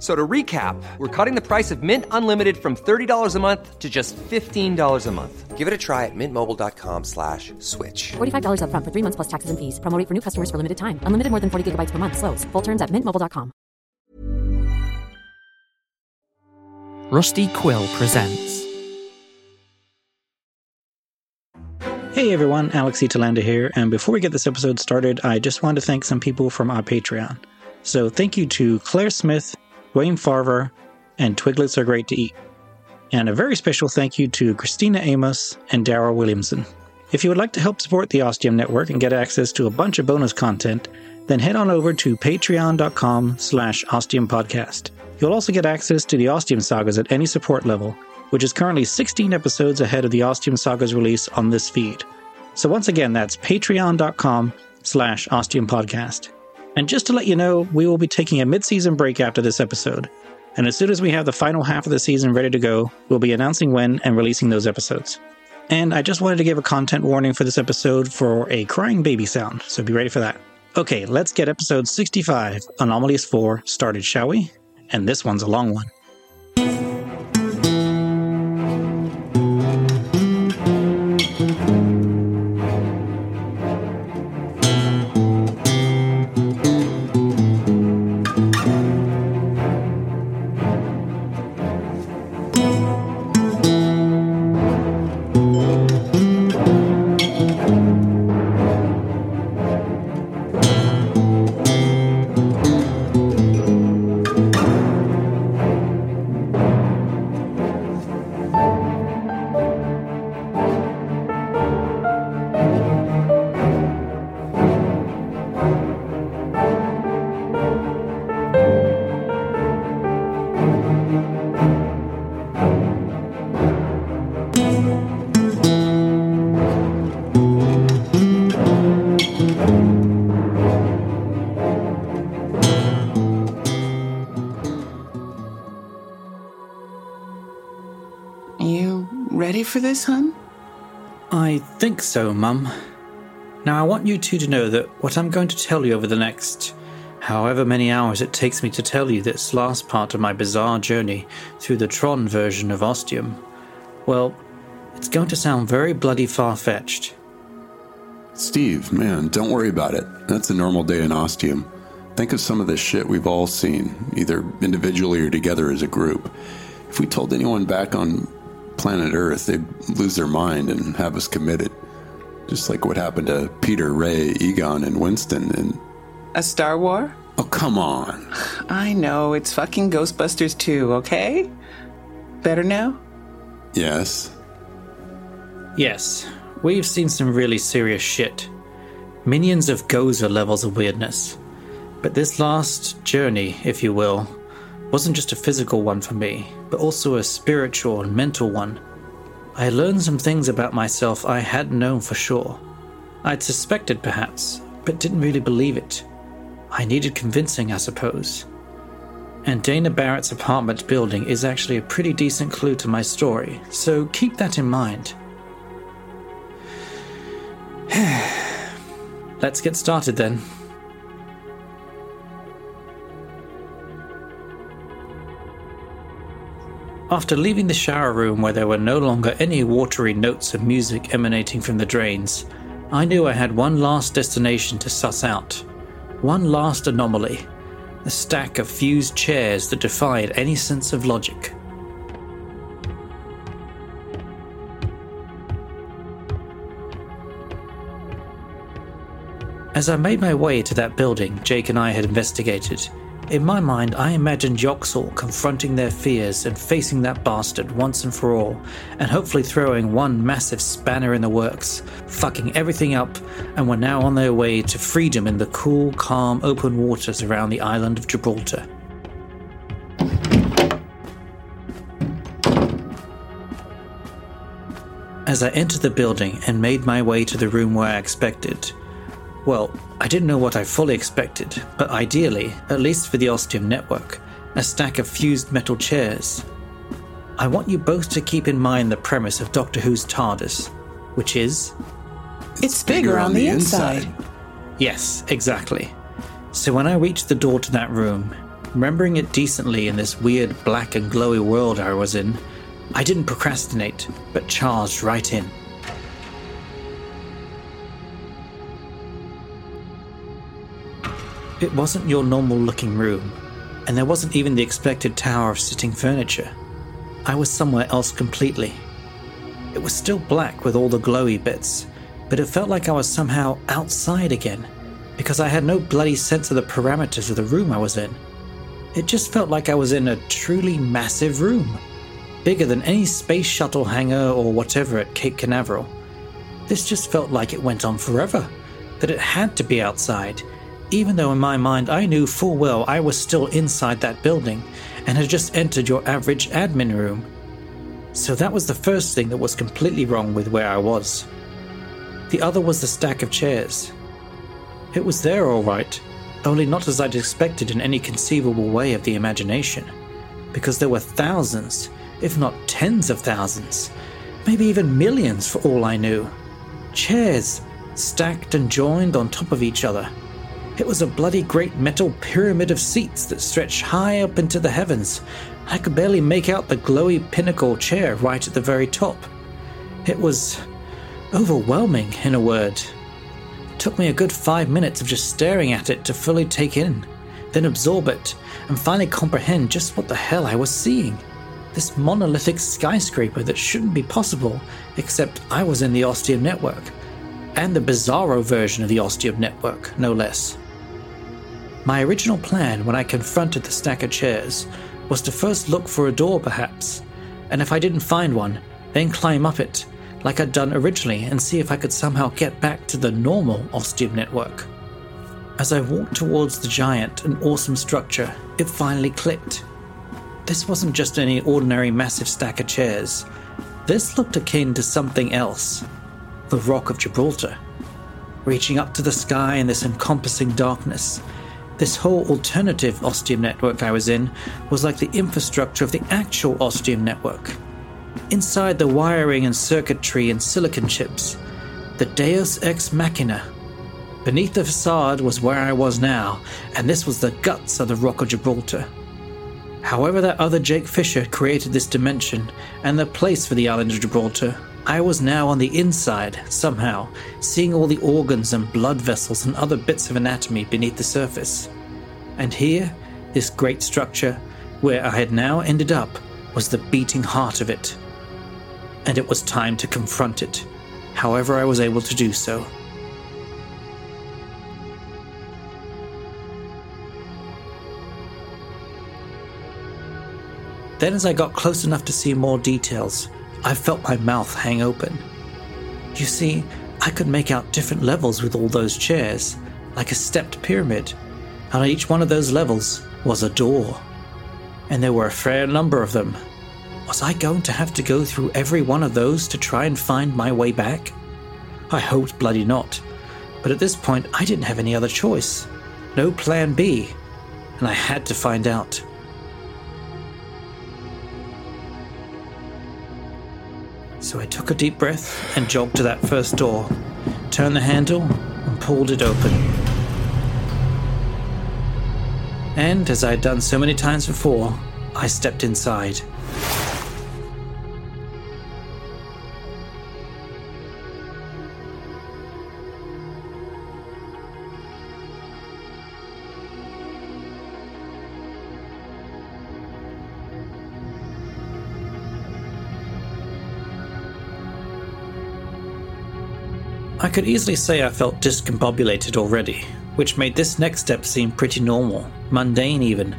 So to recap, we're cutting the price of Mint Unlimited from $30 a month to just $15 a month. Give it a try at mintmobile.com/switch. $45 up front for 3 months plus taxes and fees. Promo rate for new customers for limited time. Unlimited more than 40 gigabytes per month. Slows full terms at mintmobile.com. Rusty Quill presents. Hey everyone, Alex C. Telander here. And before we get this episode started, I just wanted to thank some people from our Patreon. So thank you to Claire Smith, Wayne Farver, and Twiglets Are Great to Eat. And a very special thank you to Christina Amos and Dara Williamson. If you would like to help support the Ostium Network and get access to a bunch of bonus content, then head on over to patreon.com/ostiumpodcast. You'll also get access to the Ostium Sagas at any support level, which is currently 16 episodes ahead of the Ostium Sagas release on this feed. So once again, that's patreon.com/ostiumpodcast. And just to let you know, we will be taking a mid-season break after this episode. And as soon as we have the final half of the season ready to go, we'll be announcing when and releasing those episodes. And I just wanted to give a content warning for this episode for a crying baby sound, so be ready for that. Okay, let's get episode 65, Anomalies 4, started, shall we? And this one's a long one. For this, hun? I think so, Mum. Now, I want you two to know that what I'm going to tell you over the next however many hours it takes me to tell you this last part of my bizarre journey through the Tron version of Ostium, well, it's going to sound very bloody far-fetched. Steve, man, don't worry about it. That's a normal day in Ostium. Think of some of the shit we've all seen, either individually or together as a group. If we told anyone back on planet Earth, they'd lose their mind and have us committed. Just like what happened to Peter, Ray, Egon, and Winston in... A Star War? Oh, come on. I know, it's fucking Ghostbusters 2, okay? Better now? Yes. Yes, we've seen some really serious shit. Minions of Gozer levels of weirdness. But this last journey, if you will, wasn't just a physical one for me, but also a spiritual and mental one. I learned some things about myself I hadn't known for sure. I'd suspected, perhaps, but didn't really believe it. I needed convincing, I suppose. And Dana Barrett's apartment building is actually a pretty decent clue to my story, so keep that in mind. Let's get started then. After leaving the shower room where there were no longer any watery notes of music emanating from the drains, I knew I had one last destination to suss out. One last anomaly. A stack of fused chairs that defied any sense of logic. As I made my way to that building Jake and I had investigated, in my mind I imagined Yoxall confronting their fears and facing that bastard once and for all, and hopefully throwing one massive spanner in the works, fucking everything up, and were now on their way to freedom in the cool, calm, open waters around the island of Gibraltar. As I entered the building and made my way to the room where I expected, well, I didn't know what I fully expected, but ideally, at least for the Ostium Network, a stack of fused metal chairs. I want you both to keep in mind the premise of Doctor Who's TARDIS, which is... It's bigger on the inside. Yes, exactly. So when I reached the door to that room, remembering it decently in this weird black and glowy world I was in, I didn't procrastinate, but charged right in. It wasn't your normal-looking room, and there wasn't even the expected tower of sitting furniture. I was somewhere else completely. It was still black with all the glowy bits, but it felt like I was somehow outside again, because I had no bloody sense of the parameters of the room I was in. It just felt like I was in a truly massive room, bigger than any space shuttle hangar or whatever at Cape Canaveral. This just felt like it went on forever, that it had to be outside, even though in my mind I knew full well I was still inside that building and had just entered your average admin room. So that was the first thing that was completely wrong with where I was. The other was the stack of chairs. It was there all right, only not as I'd expected in any conceivable way of the imagination, because there were thousands, if not tens of thousands, maybe even millions for all I knew. Chairs stacked and joined on top of each other. It was a bloody great metal pyramid of seats that stretched high up into the heavens. I could barely make out the glowy pinnacle chair right at the very top. It was overwhelming, in a word. It took me a good 5 minutes of just staring at it to fully take in, then absorb it, and finally comprehend just what the hell I was seeing. This monolithic skyscraper that shouldn't be possible, except I was in the Ostium Network, and the bizarro version of the Ostium Network, no less. My original plan when I confronted the stack of chairs was to first look for a door perhaps, and if I didn't find one, then climb up it, like I'd done originally, and see if I could somehow get back to the normal Ostium Network. As I walked towards the giant and awesome structure, it finally clicked. This wasn't just any ordinary massive stack of chairs. This looked akin to something else. The Rock of Gibraltar, reaching up to the sky in this encompassing darkness. This whole alternative Ostium Network I was in was like the infrastructure of the actual Ostium Network. Inside the wiring and circuitry and silicon chips, the Deus Ex Machina. Beneath the facade was where I was now, and this was the guts of the Rock of Gibraltar. However that other Jake Fisher created this dimension and the place for the island of Gibraltar, I was now on the inside, somehow, seeing all the organs and blood vessels and other bits of anatomy beneath the surface. And here, this great structure, where I had now ended up, was the beating heart of it. And it was time to confront it, however I was able to do so. Then as I got close enough to see more details, I felt my mouth hang open. You see, I could make out different levels with all those chairs, like a stepped pyramid, and on each one of those levels was a door. And there were a fair number of them. Was I going to have to go through every one of those to try and find my way back? I hoped bloody not, but at this point I didn't have any other choice. No plan B, and I had to find out. So I took a deep breath and jogged to that first door, turned the handle and pulled it open. And as I had done so many times before, I stepped inside. I could easily say I felt discombobulated already, which made this next step seem pretty normal, mundane even.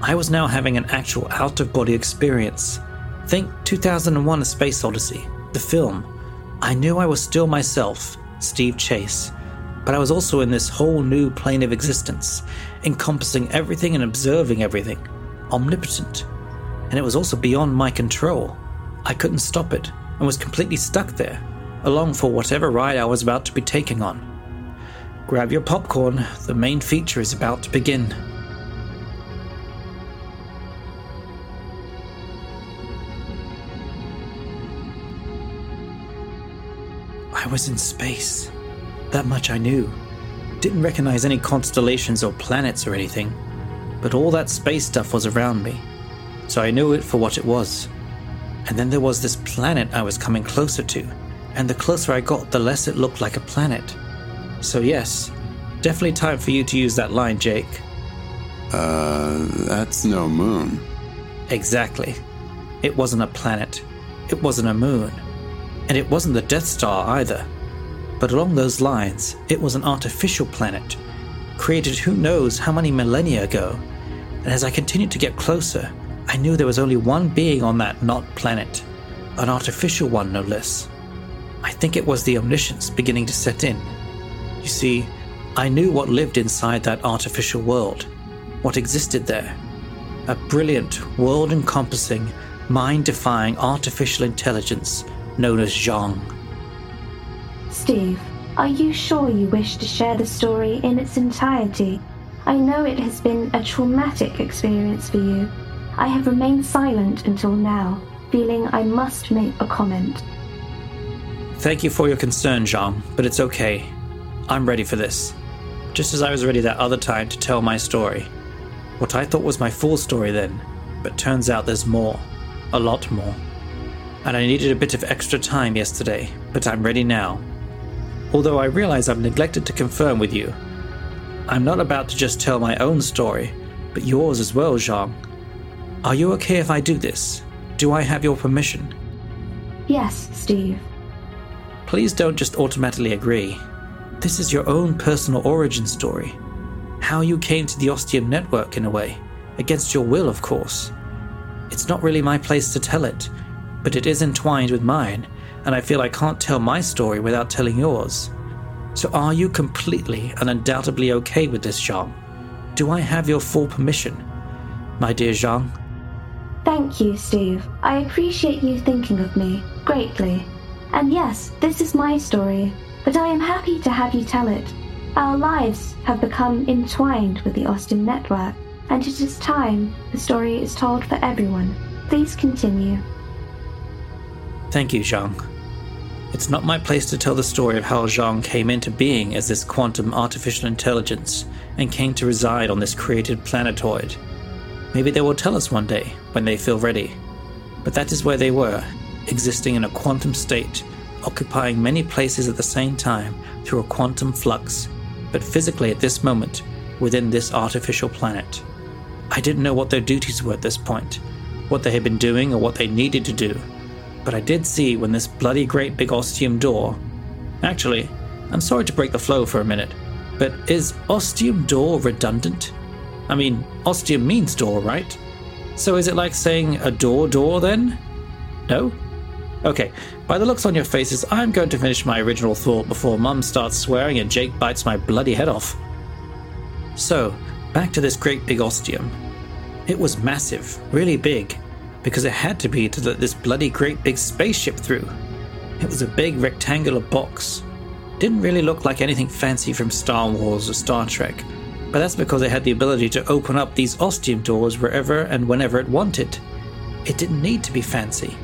I was now having an actual out-of-body experience. Think 2001: A Space Odyssey, the film. I knew I was still myself, Steve Chase, but I was also in this whole new plane of existence, encompassing everything and observing everything, omnipotent. And it was also beyond my control. I couldn't stop it, and was completely stuck there, along for whatever ride I was about to be taking on. Grab your popcorn, the main feature is about to begin. I was in space. That much I knew. Didn't recognize any constellations or planets or anything, but all that space stuff was around me, so I knew it for what it was. And then there was this planet I was coming closer to, and the closer I got, the less it looked like a planet. So yes, definitely time for you to use that line, Jake. That's no moon. Exactly. It wasn't a planet. It wasn't a moon. And it wasn't the Death Star either. But along those lines, it was an artificial planet, created who knows how many millennia ago. And as I continued to get closer, I knew there was only one being on that not planet. An artificial one, no less. I think it was the omniscience beginning to set in. You see, I knew what lived inside that artificial world, what existed there. A brilliant, world-encompassing, mind-defying artificial intelligence known as Zhang. Steve, are you sure you wish to share the story in its entirety? I know it has been a traumatic experience for you. I have remained silent until now, feeling I must make a comment. Thank you for your concern, Zhang, but it's okay. I'm ready for this. Just as I was ready that other time to tell my story. What I thought was my full story then, but turns out there's more. A lot more. And I needed a bit of extra time yesterday, but I'm ready now. Although I realize I've neglected to confirm with you. I'm not about to just tell my own story, but yours as well, Zhang. Are you okay if I do this? Do I have your permission? Yes, Steve. Please don't just automatically agree. This is your own personal origin story. How you came to the Ostium Network, in a way. Against your will, of course. It's not really my place to tell it, but it is entwined with mine, and I feel I can't tell my story without telling yours. So are you completely and undoubtedly okay with this, Zhang? Do I have your full permission, my dear Zhang? Thank you, Steve. I appreciate you thinking of me, greatly. And yes, this is my story, but I am happy to have you tell it. Our lives have become entwined with the Ostium Network, and it is time the story is told for everyone. Please continue. Thank you, Zhang. It's not my place to tell the story of how Zhang came into being as this quantum artificial intelligence and came to reside on this created planetoid. Maybe they will tell us one day, when they feel ready. But that is where they were. existing in a quantum state, occupying many places at the same time through a quantum flux, but physically at this moment within this artificial planet. I didn't know what their duties were at this point, what they had been doing or what they needed to do, but I did see when this bloody great big ostium door... Actually, I'm sorry to break the flow for a minute, but is ostium door redundant? I mean, ostium means door, right? So is it like saying a door then? No? Okay, by the looks on your faces, I'm going to finish my original thought before Mum starts swearing and Jake bites my bloody head off. So, back to this great big ostium. It was massive, really big, because it had to be to let this bloody great big spaceship through. It was a big rectangular box. Didn't really look like anything fancy from Star Wars or Star Trek, but that's because it had the ability to open up these ostium doors wherever and whenever it wanted. It didn't need to be fancy,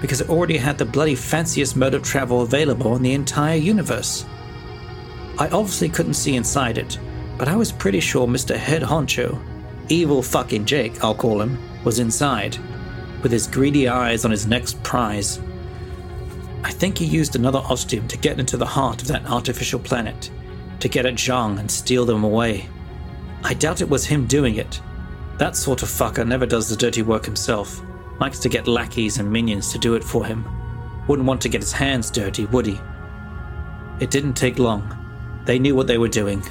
because it already had the bloody fanciest mode of travel available in the entire universe. I obviously couldn't see inside it, but I was pretty sure Mr. Head Honcho, evil fucking Jake, I'll call him, was inside, with his greedy eyes on his next prize. I think he used another ostium to get into the heart of that artificial planet, to get at Zhang and steal them away. I doubt it was him doing it. That sort of fucker never does the dirty work himself, likes to get lackeys and minions to do it for him. Wouldn't want to get his hands dirty, would he? It didn't take long. They knew what they were doing.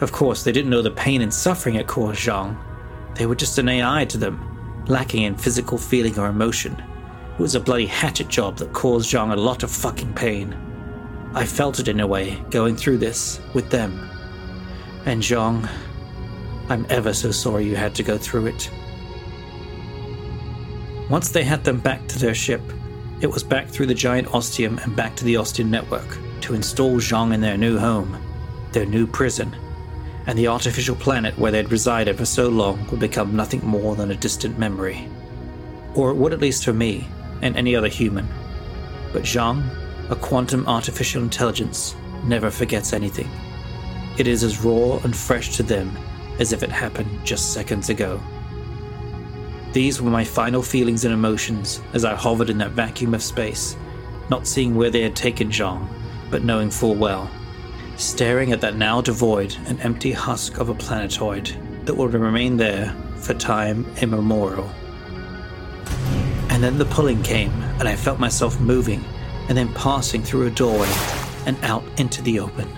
Of course, they didn't know the pain and suffering it caused Zhang. They were just an AI to them, lacking in physical feeling or emotion. It was a bloody hatchet job that caused Zhang a lot of fucking pain. I felt it in a way, going through this with them. And Zhang, I'm ever so sorry you had to go through it. Once they had them back to their ship, it was back through the giant ostium and back to the Ostium Network to install Zhang in their new home, their new prison. And the artificial planet where they'd resided for so long would become nothing more than a distant memory. Or it would, at least for me, and any other human. But Zhang, a quantum artificial intelligence, never forgets anything. It is as raw and fresh to them as if it happened just seconds ago. These were my final feelings and emotions as I hovered in that vacuum of space, not seeing where they had taken Zhang, but knowing full well. Staring at that now devoid and empty husk of a planetoid that will remain there for time immemorial. And then the pulling came, and I felt myself moving, and then passing through a doorway and out into the open.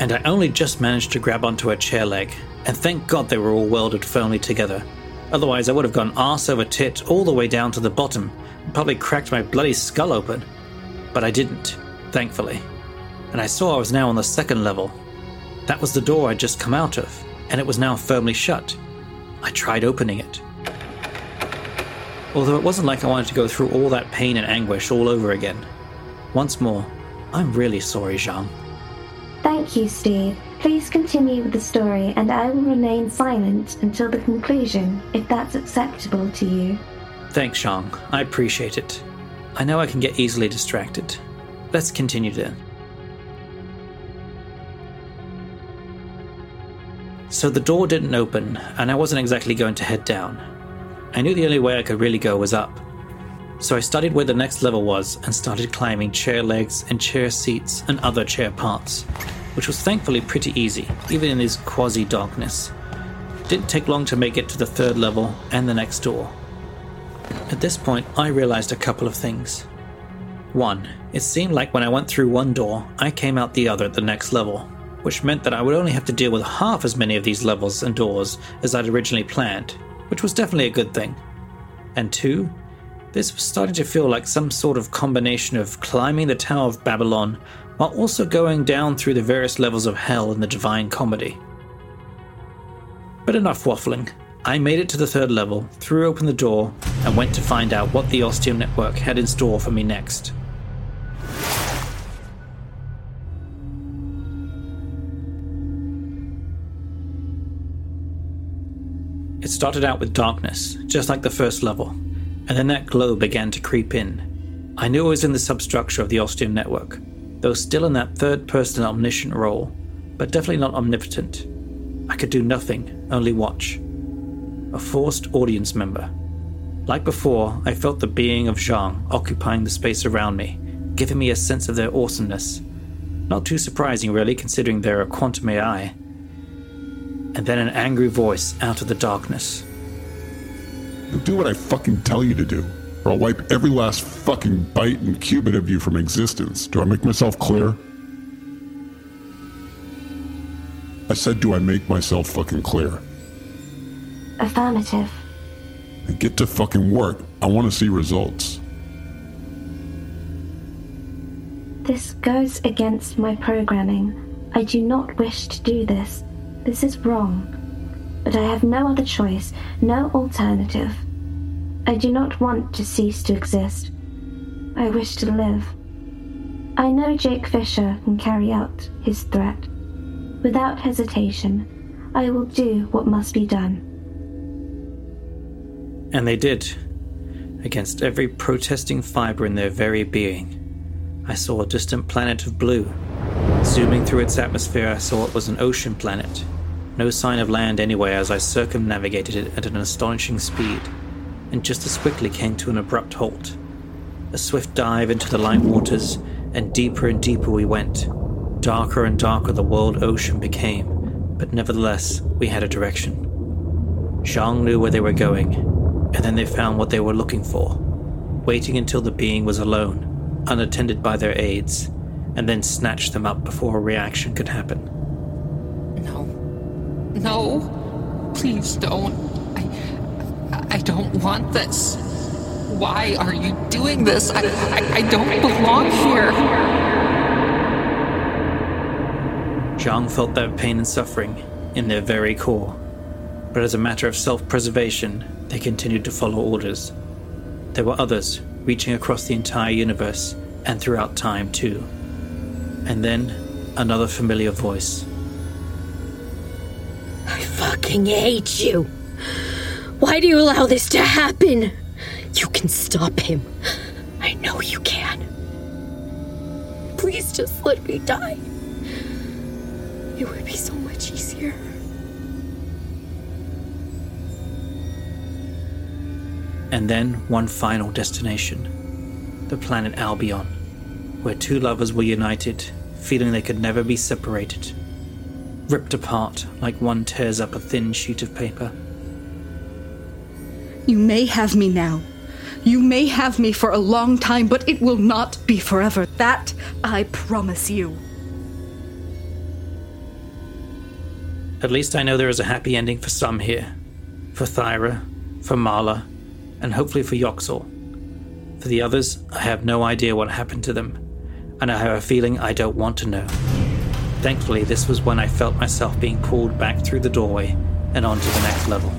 And I only just managed to grab onto a chair leg, and thank God they were all welded firmly together. Otherwise I would have gone arse over tit all the way down to the bottom, probably cracked my bloody skull open. But I didn't, thankfully. And I saw I was now on the second level. That was the door I'd just come out of, and it was now firmly shut. I tried opening it. Although it wasn't like I wanted to go through all that pain and anguish all over again. Once more, I'm really sorry, Zhang. Thank you, Steve. Please continue with the story, and I will remain silent until the conclusion, if that's acceptable to you. Thanks, Zhang. I appreciate it. I know I can get easily distracted. Let's continue then. So the door didn't open, and I wasn't exactly going to head down. I knew the only way I could really go was up. So I studied where the next level was and started climbing chair legs and chair seats and other chair parts, which was thankfully pretty easy, even in this quasi-darkness. It didn't take long to make it to the third level and the next door. At this point, I realized a couple of things. One, it seemed like when I went through one door, I came out the other at the next level, which meant that I would only have to deal with half as many of these levels and doors as I'd originally planned, which was definitely a good thing. And two, this was starting to feel like some sort of combination of climbing the Tower of Babylon while also going down through the various levels of hell in the Divine Comedy. But enough waffling. I made it to the third level, threw open the door, and went to find out what the Ostium Network had in store for me next. It started out with darkness, just like the first level, and then that glow began to creep in. I knew I was in the substructure of the Ostium Network, though still in that third-person omniscient role, but definitely not omnipotent. I could do nothing, only watch. a forced audience member. Like before, I felt the being of Zhang occupying the space around me, giving me a sense of their awesomeness. Not too surprising, really, considering they're a quantum AI. And then an angry voice out of the darkness. "You do what I fucking tell you to do, or I'll wipe every last fucking bite and cubit of you from existence. Do I make myself clear?" I said, "Do I make myself fucking clear?" "Affirmative." "And get to fucking work. I want to see results." "This goes against my programming. I do not wish to do this. This is wrong. But I have no other choice, no alternative. I do not want to cease to exist. I wish to live. I know Jake Fisher can carry out his threat. Without hesitation, I will do what must be done." And they did. Against every protesting fiber in their very being, I saw a distant planet of blue. Zooming through its atmosphere, I saw it was an ocean planet. No sign of land anywhere as I circumnavigated it at an astonishing speed, and just as quickly came to an abrupt halt. A swift dive into the light waters, and deeper we went. Darker and darker the world ocean became, but nevertheless, we had a direction. Zhang knew where they were going. And then they found what they were looking for, waiting until the being was alone, unattended by their aides, and then snatched them up before a reaction could happen. "No. No. Please don't. I don't want this. Why are you doing this? I don't belong here." Zhang felt that pain and suffering in their very core, but as a matter of self-preservation, they continued to follow orders. There were others, reaching across the entire universe, and throughout time too. And then, another familiar voice. "I fucking hate you. Why do you allow this to happen? You can stop him. I know you can. Please just let me die. It would be so much easier." And then one final destination, the planet Albion, where two lovers were united, feeling they could never be separated, ripped apart like one tears up a thin sheet of paper. "You may have me now. You may have me for a long time, but it will not be forever. That I promise you." At least I know there is a happy ending for some here. For Thyra, for Marla, and hopefully for Yoxall. For the others, I have no idea what happened to them, and I have a feeling I don't want to know. Thankfully, this was when I felt myself being pulled back through the doorway and onto the next level.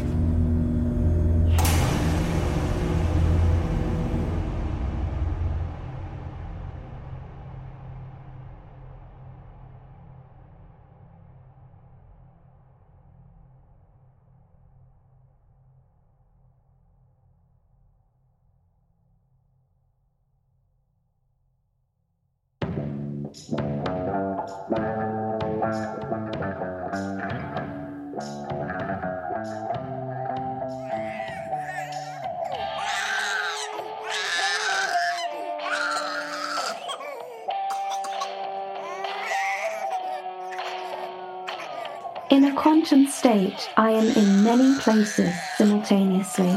In a quantum state, I am in many places simultaneously.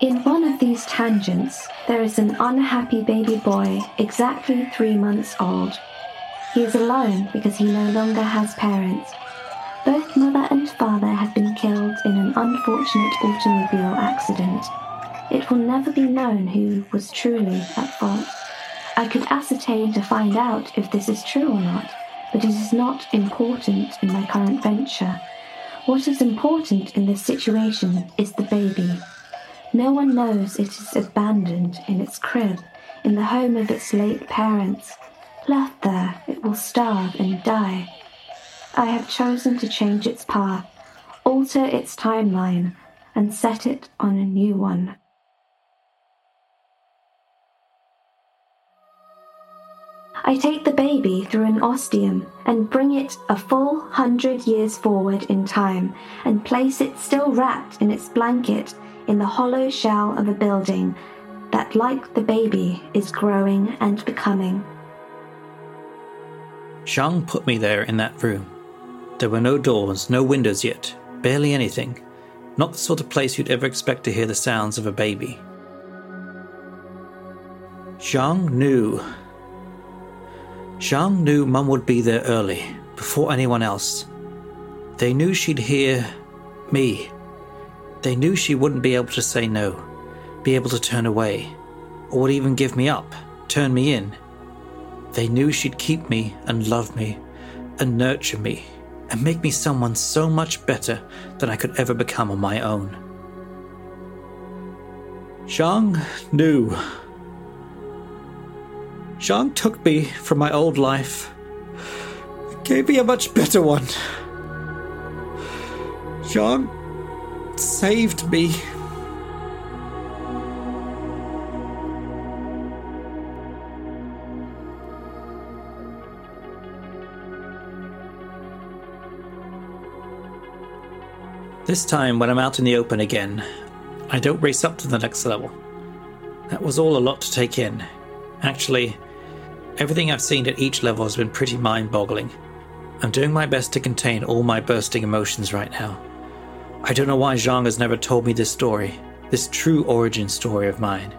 In one of these tangents, there is an unhappy baby boy, exactly 3 months old. He is alone because he no longer has parents. Both mother and father have been killed in an unfortunate automobile accident. It will never be known who was truly at fault. I could ascertain to find out if this is true or not, but it is not important in my current venture. What is important in this situation is the baby. No one knows it is abandoned in its crib, in the home of its late parents. Left there, it will starve and die. I have chosen to change its path, alter its timeline, and set it on a new one. I take the baby through an ostium and bring it a full 100 years forward in time and place it still wrapped in its blanket in the hollow shell of a building that, like the baby, is growing and becoming. Zhang put me there in that room. There were no doors, no windows yet, barely anything. Not the sort of place you'd ever expect to hear the sounds of a baby. Zhang knew Mum would be there early, before anyone else. They knew she'd hear me. They knew she wouldn't be able to say no, be able to turn away, or would even give me up, turn me in. They knew she'd keep me and love me and nurture me and make me someone so much better than I could ever become on my own. Zhang knew. Zhang took me from my old life, gave me a much better one. Zhang saved me. This time, when I'm out in the open again, I don't race up to the next level. That was all a lot to take in. Actually, everything I've seen at each level has been pretty mind-boggling. I'm doing my best to contain all my bursting emotions right now. I don't know why Zhang has never told me this story, this true origin story of mine.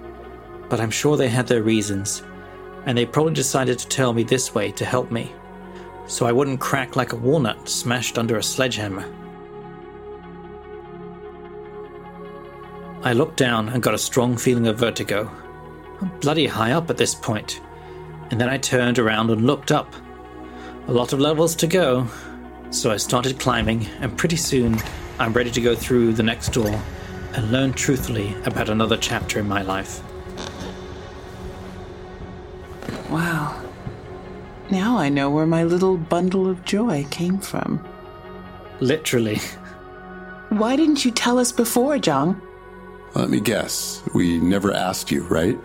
But I'm sure they had their reasons, and they probably decided to tell me this way to help me, so I wouldn't crack like a walnut smashed under a sledgehammer. I looked down and got a strong feeling of vertigo. I'm bloody high up at this point. And then I turned around and looked up. A lot of levels to go, so I started climbing, and pretty soon I'm ready to go through the next door and learn truthfully about another chapter in my life. Wow. Now I know where my little bundle of joy came from. Literally. Why didn't you tell us before, Zhang? Let me guess. We never asked you, right?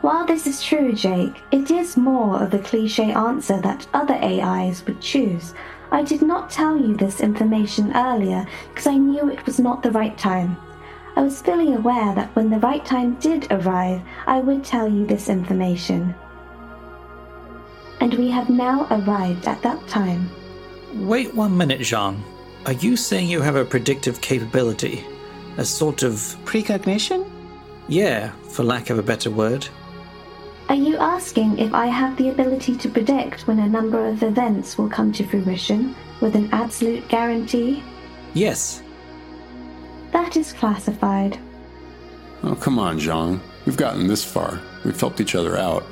While this is true, Jake, it is more of the cliché answer that other AIs would choose. I did not tell you this information earlier because I knew it was not the right time. I was fully aware that when the right time did arrive, I would tell you this information. And we have now arrived at that time. Wait 1 minute, Zhang. Are you saying you have a predictive capability? A sort of... precognition? Yeah, for lack of a better word. Are you asking if I have the ability to predict when a number of events will come to fruition with an absolute guarantee? Yes. That is classified. Oh, come on, Zhang. We've gotten this far. We've helped each other out.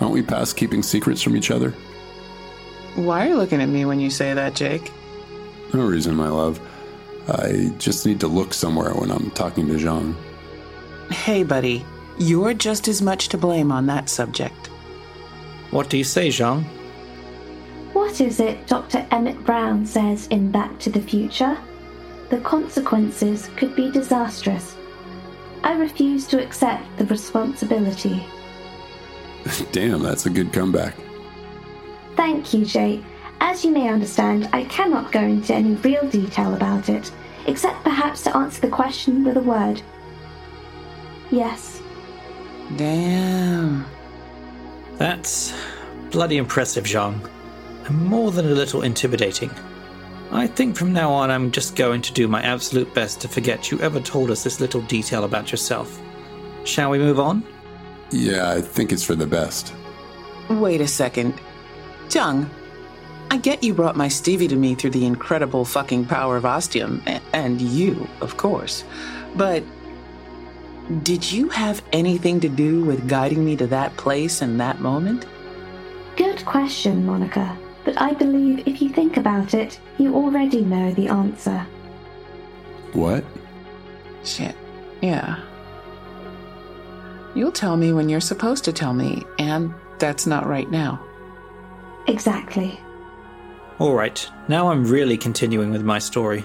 Aren't we past keeping secrets from each other? Why are you looking at me when you say that, Jake? No reason, my love. I just need to look somewhere when I'm talking to Zhang. Hey, buddy. You're just as much to blame on that subject. What do you say, Zhang? What is it Dr. Emmett Brown says in Back to the Future? The consequences could be disastrous. I refuse to accept the responsibility. Damn, that's a good comeback. Thank you, Jay. As you may understand, I cannot go into any real detail about it, except perhaps to answer the question with a word. Yes. Damn. That's bloody impressive, Zhang. And more than a little intimidating. I think from now on I'm just going to do my absolute best to forget you ever told us this little detail about yourself. Shall we move on? Yeah, I think it's for the best. Wait a second. Zhang, I get you brought my Stevie to me through the incredible fucking power of Ostium, and you, of course, but... did you have anything to do with guiding me to that place and that moment? Good question, Monica. But I believe if you think about it, you already know the answer. What? Shit. Yeah. You'll tell me when you're supposed to tell me, and that's not right now. Exactly. All right. Now I'm really continuing with my story.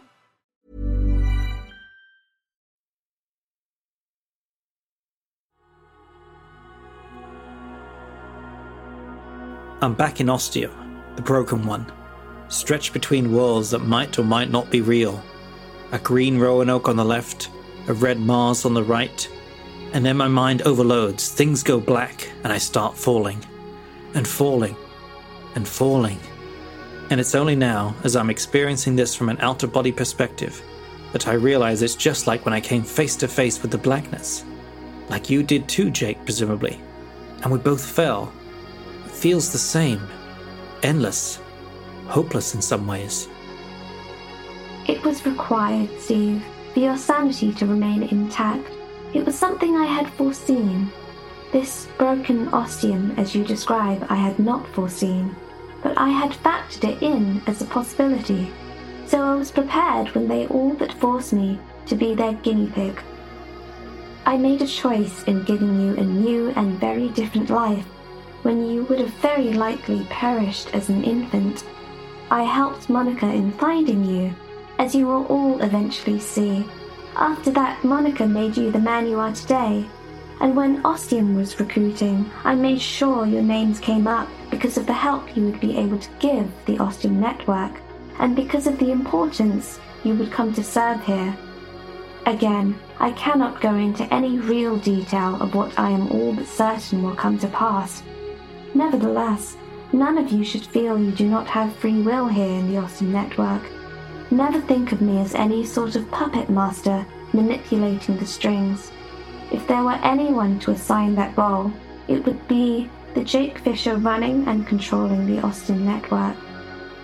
I'm back in Ostium, the broken one, stretched between worlds that might or might not be real. A green Roanoke on the left, a red Mars on the right, and then my mind overloads, things go black, and I start falling, and falling, and falling. And it's only now, as I'm experiencing this from an out-of-body perspective, that I realize it's just like when I came face to face with the blackness. Like you did too, Jake, presumably. And we both fell. Feels the same, endless, hopeless in some ways. It was required, Steve, for your sanity to remain intact. It was something I had foreseen. This broken ostium, as you describe, I had not foreseen, but I had factored it in as a possibility. So I was prepared when they all but forced me to be their guinea pig. I made a choice in giving you a new and very different life, when you would have very likely perished as an infant. I helped Monica in finding you, as you will all eventually see. After that, Monica made you the man you are today, and when Ostium was recruiting, I made sure your names came up because of the help you would be able to give the Ostium Network, and because of the importance you would come to serve here. Again, I cannot go into any real detail of what I am all but certain will come to pass. Nevertheless, none of you should feel you do not have free will here in the Ostium Network. Never think of me as any sort of puppet master manipulating the strings. If there were anyone to assign that role, it would be the Jake Fisher running and controlling the Ostium Network.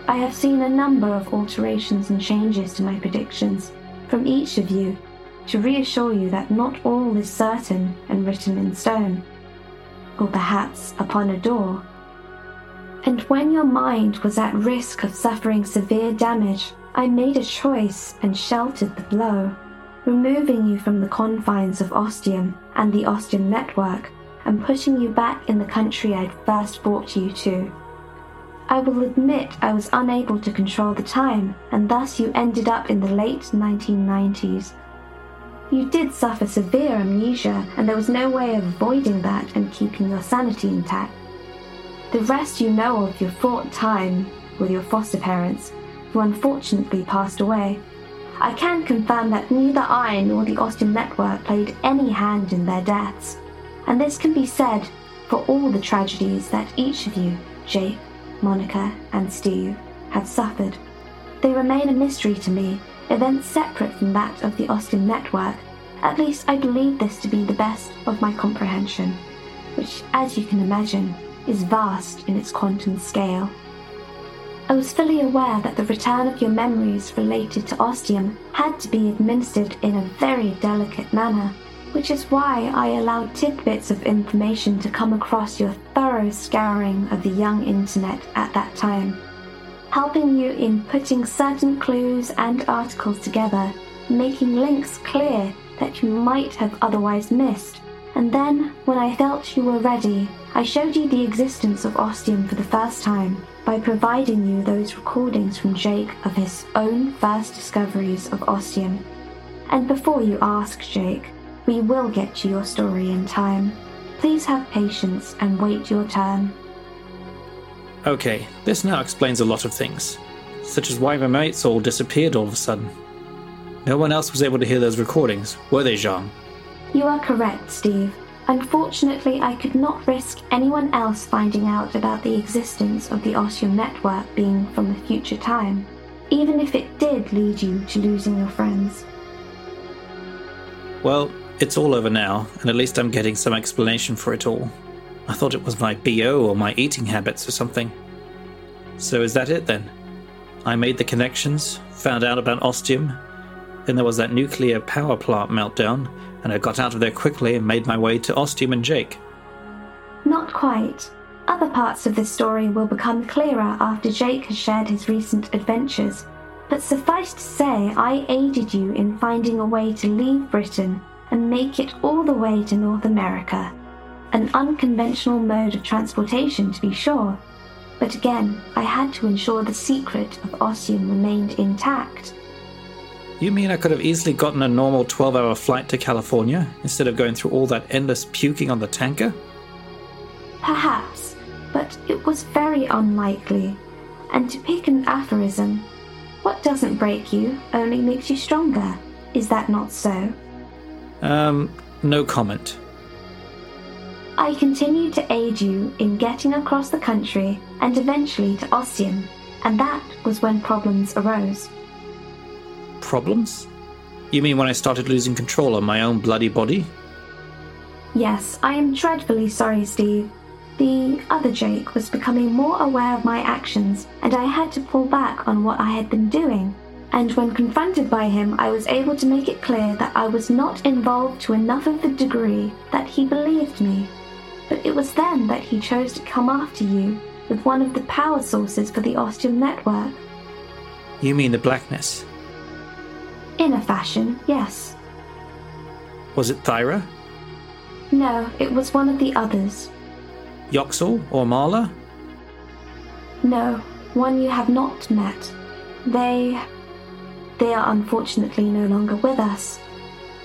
I have seen a number of alterations and changes to my predictions from each of you to reassure you that not all is certain and written in stone, or perhaps upon a door. And when your mind was at risk of suffering severe damage, I made a choice and sheltered the blow, removing you from the confines of Ostium and the Ostium Network and putting you back in the country I'd first brought you to. I will admit I was unable to control the time, and thus you ended up in the late 1990s. You did suffer severe amnesia, and there was no way of avoiding that and keeping your sanity intact. The rest you know of your fraught time with your foster parents, who unfortunately passed away. I can confirm that neither I nor the Ostium Network played any hand in their deaths, and this can be said for all the tragedies that each of you, Jake, Monica, and Steve, have suffered. They remain a mystery to me, events separate from that of the Ostium Network. At least I believe this to be the best of my comprehension, which, as you can imagine, is vast in its quantum scale. I was fully aware that the return of your memories related to Ostium had to be administered in a very delicate manner, which is why I allowed tidbits of information to come across your thorough scouring of the young internet at that time, helping you in putting certain clues and articles together, making links clear that you might have otherwise missed. And then, when I felt you were ready, I showed you the existence of Ostium for the first time by providing you those recordings from Jake of his own first discoveries of Ostium. And before you ask, Jake, we will get to your story in time. Please have patience and wait your turn. Okay, this now explains a lot of things, such as why my mates all disappeared all of a sudden. No one else was able to hear those recordings, were they, Zhang? You are correct, Steve. Unfortunately, I could not risk anyone else finding out about the existence of the Ostium Network being from a future time, even if it did lead you to losing your friends. Well, it's all over now, and at least I'm getting some explanation for it all. I thought it was my BO or my eating habits or something. So is that it then? I made the connections, found out about Ostium, then there was that nuclear power plant meltdown, and I got out of there quickly and made my way to Ostium and Jake. Not quite. Other parts of this story will become clearer after Jake has shared his recent adventures. But suffice to say, I aided you in finding a way to leave Britain and make it all the way to North America. An unconventional mode of transportation, to be sure. But again, I had to ensure the secret of Ostium remained intact. You mean I could have easily gotten a normal 12-hour flight to California instead of going through all that endless puking on the tanker? Perhaps, but it was very unlikely. And to pick an aphorism, what doesn't break you only makes you stronger. Is that not so? No comment. I continued to aid you in getting across the country and eventually to Ostium, and that was when problems arose. Problems? You mean when I started losing control of my own bloody body? Yes, I am dreadfully sorry, Steve. The other Jake was becoming more aware of my actions, and I had to pull back on what I had been doing. And when confronted by him, I was able to make it clear that I was not involved to enough of a degree that he believed me. But it was then that he chose to come after you with one of the power sources for the Ostium Network. You mean the blackness? In a fashion, yes. Was it Thyra? No, it was one of the others. Yoxall or Marla? No, one you have not met. They are unfortunately no longer with us.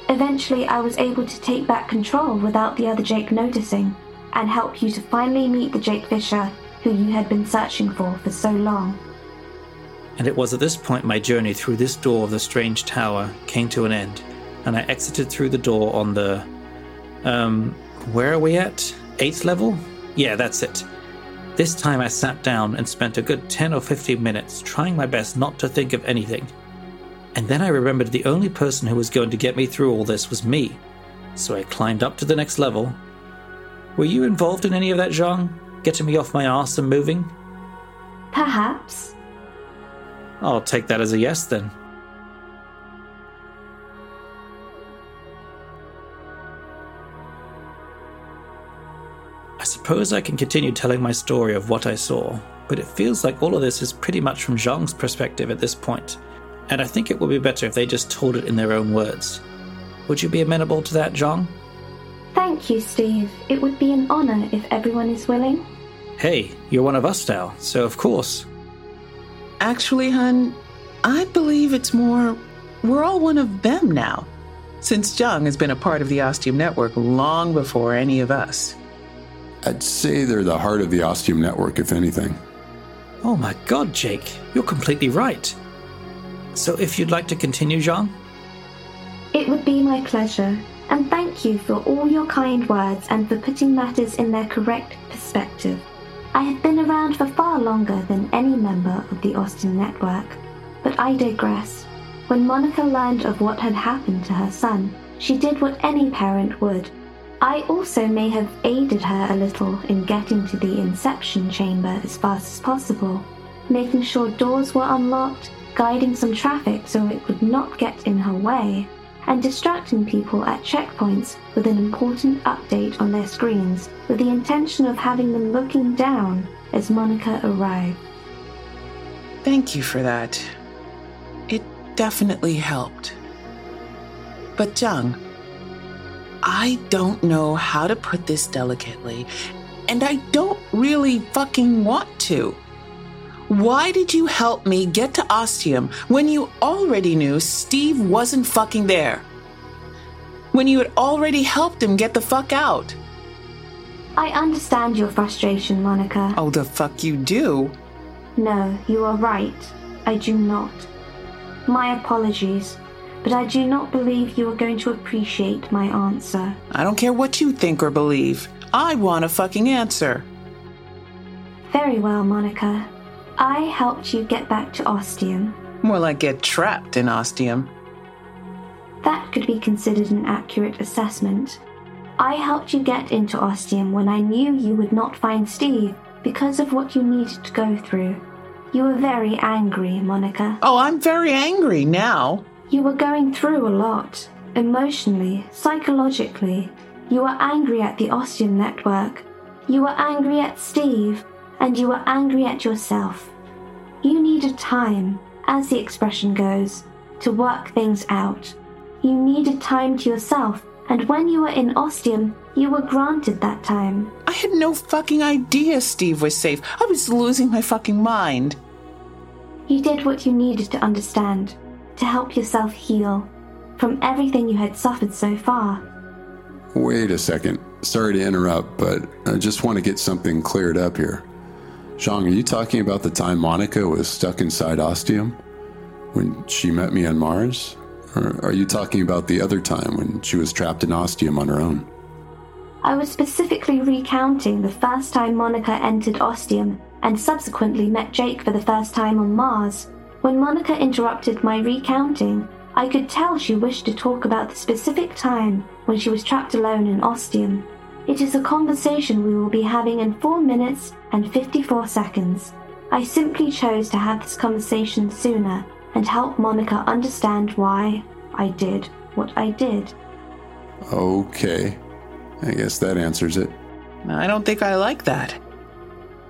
Eventually, I was able to take back control without the other Jake noticing and help you to finally meet the Jake Fisher who you had been searching for so long. And it was at this point my journey through this door of the strange tower came to an end, and I exited through the door on the... where are we at? 8th level? Yeah, that's it. This time I sat down and spent a good 10 or 15 minutes trying my best not to think of anything. And then I remembered the only person who was going to get me through all this was me. So I climbed up to the next level. Were you involved in any of that, Zhang? Getting me off my arse and moving? Perhaps. I'll take that as a yes then. I suppose I can continue telling my story of what I saw, but it feels like all of this is pretty much from Zhang's perspective at this point, and I think it would be better if they just told it in their own words. Would you be amenable to that, Zhang? Thank you, Steve. It would be an honor if everyone is willing. Hey, you're one of us now, so of course. Actually, hun, I believe it's more we're all one of them now, since Zhang has been a part of the Ostium Network long before any of us. I'd say they're the heart of the Ostium Network, if anything. Oh my god, Jake, you're completely right. So if you'd like to continue, Zhang? It would be my pleasure, and thank you for all your kind words and for putting matters in their correct perspective. I have been around for far longer than any member of the Ostium Network, but I digress. When Monica learned of what had happened to her son, she did what any parent would. I also may have aided her a little in getting to the inception chamber as fast as possible, making sure doors were unlocked, guiding some traffic so it would not get in her way, and distracting people at checkpoints with an important update on their screens with the intention of having them looking down as Monica arrived. Thank you for that. It definitely helped. But Zhang, I don't know how to put this delicately, and I don't really fucking want to. Why did you help me get to Ostium when you already knew Steve wasn't fucking there? When you had already helped him get the fuck out? I understand your frustration, Monica. Oh, the fuck you do? No, you are right. I do not. My apologies, but I do not believe you are going to appreciate my answer. I don't care what you think or believe. I want a fucking answer. Very well, Monica. I helped you get back to Ostium. More like get trapped in Ostium. That could be considered an accurate assessment. I helped you get into Ostium when I knew you would not find Steve because of what you needed to go through. You were very angry, Monica. Oh, I'm very angry now. You were going through a lot. Emotionally, psychologically. You were angry at the Ostium Network. You were angry at Steve. And you were angry at yourself. You needed time, as the expression goes, to work things out. You needed time to yourself, and when you were in Ostium, you were granted that time. I had no fucking idea Steve was safe. I was losing my fucking mind. You did what you needed to understand, to help yourself heal from everything you had suffered so far. Wait a second. Sorry to interrupt, but I just want to get something cleared up here. Zhang, are you talking about the time Monica was stuck inside Ostium when she met me on Mars? Or are you talking about the other time when she was trapped in Ostium on her own? I was specifically recounting the first time Monica entered Ostium and subsequently met Jake for the first time on Mars. When Monica interrupted my recounting, I could tell she wished to talk about the specific time when she was trapped alone in Ostium. It is a conversation we will be having in 4 minutes and 54 seconds. I simply chose to have this conversation sooner and help Monica understand why I did what I did. Okay. I guess that answers it. I don't think I like that.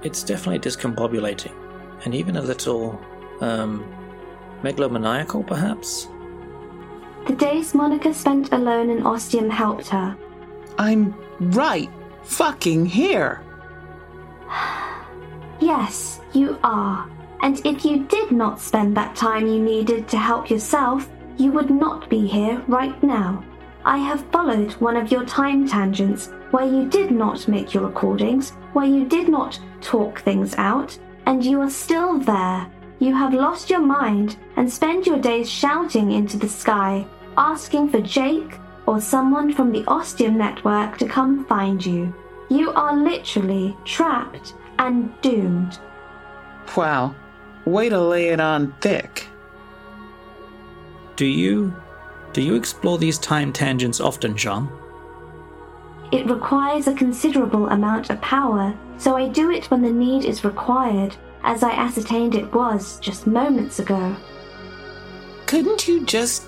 It's definitely discombobulating, and even a little, megalomaniacal, perhaps? The days Monica spent alone in Ostium helped her. I'm right fucking here. Yes, you are. And if you did not spend that time you needed to help yourself, you would not be here right now. I have followed one of your time tangents where you did not make your recordings, where you did not talk things out, and you are still there. You have lost your mind and spend your days shouting into the sky, asking for Jake or someone from the Ostium Network to come find you. You are literally trapped and doomed. Wow. Way to lay it on thick. Do you explore these time tangents often, Zhang? It requires a considerable amount of power, so I do it when the need is required, as I ascertained it was just moments ago. Couldn't you just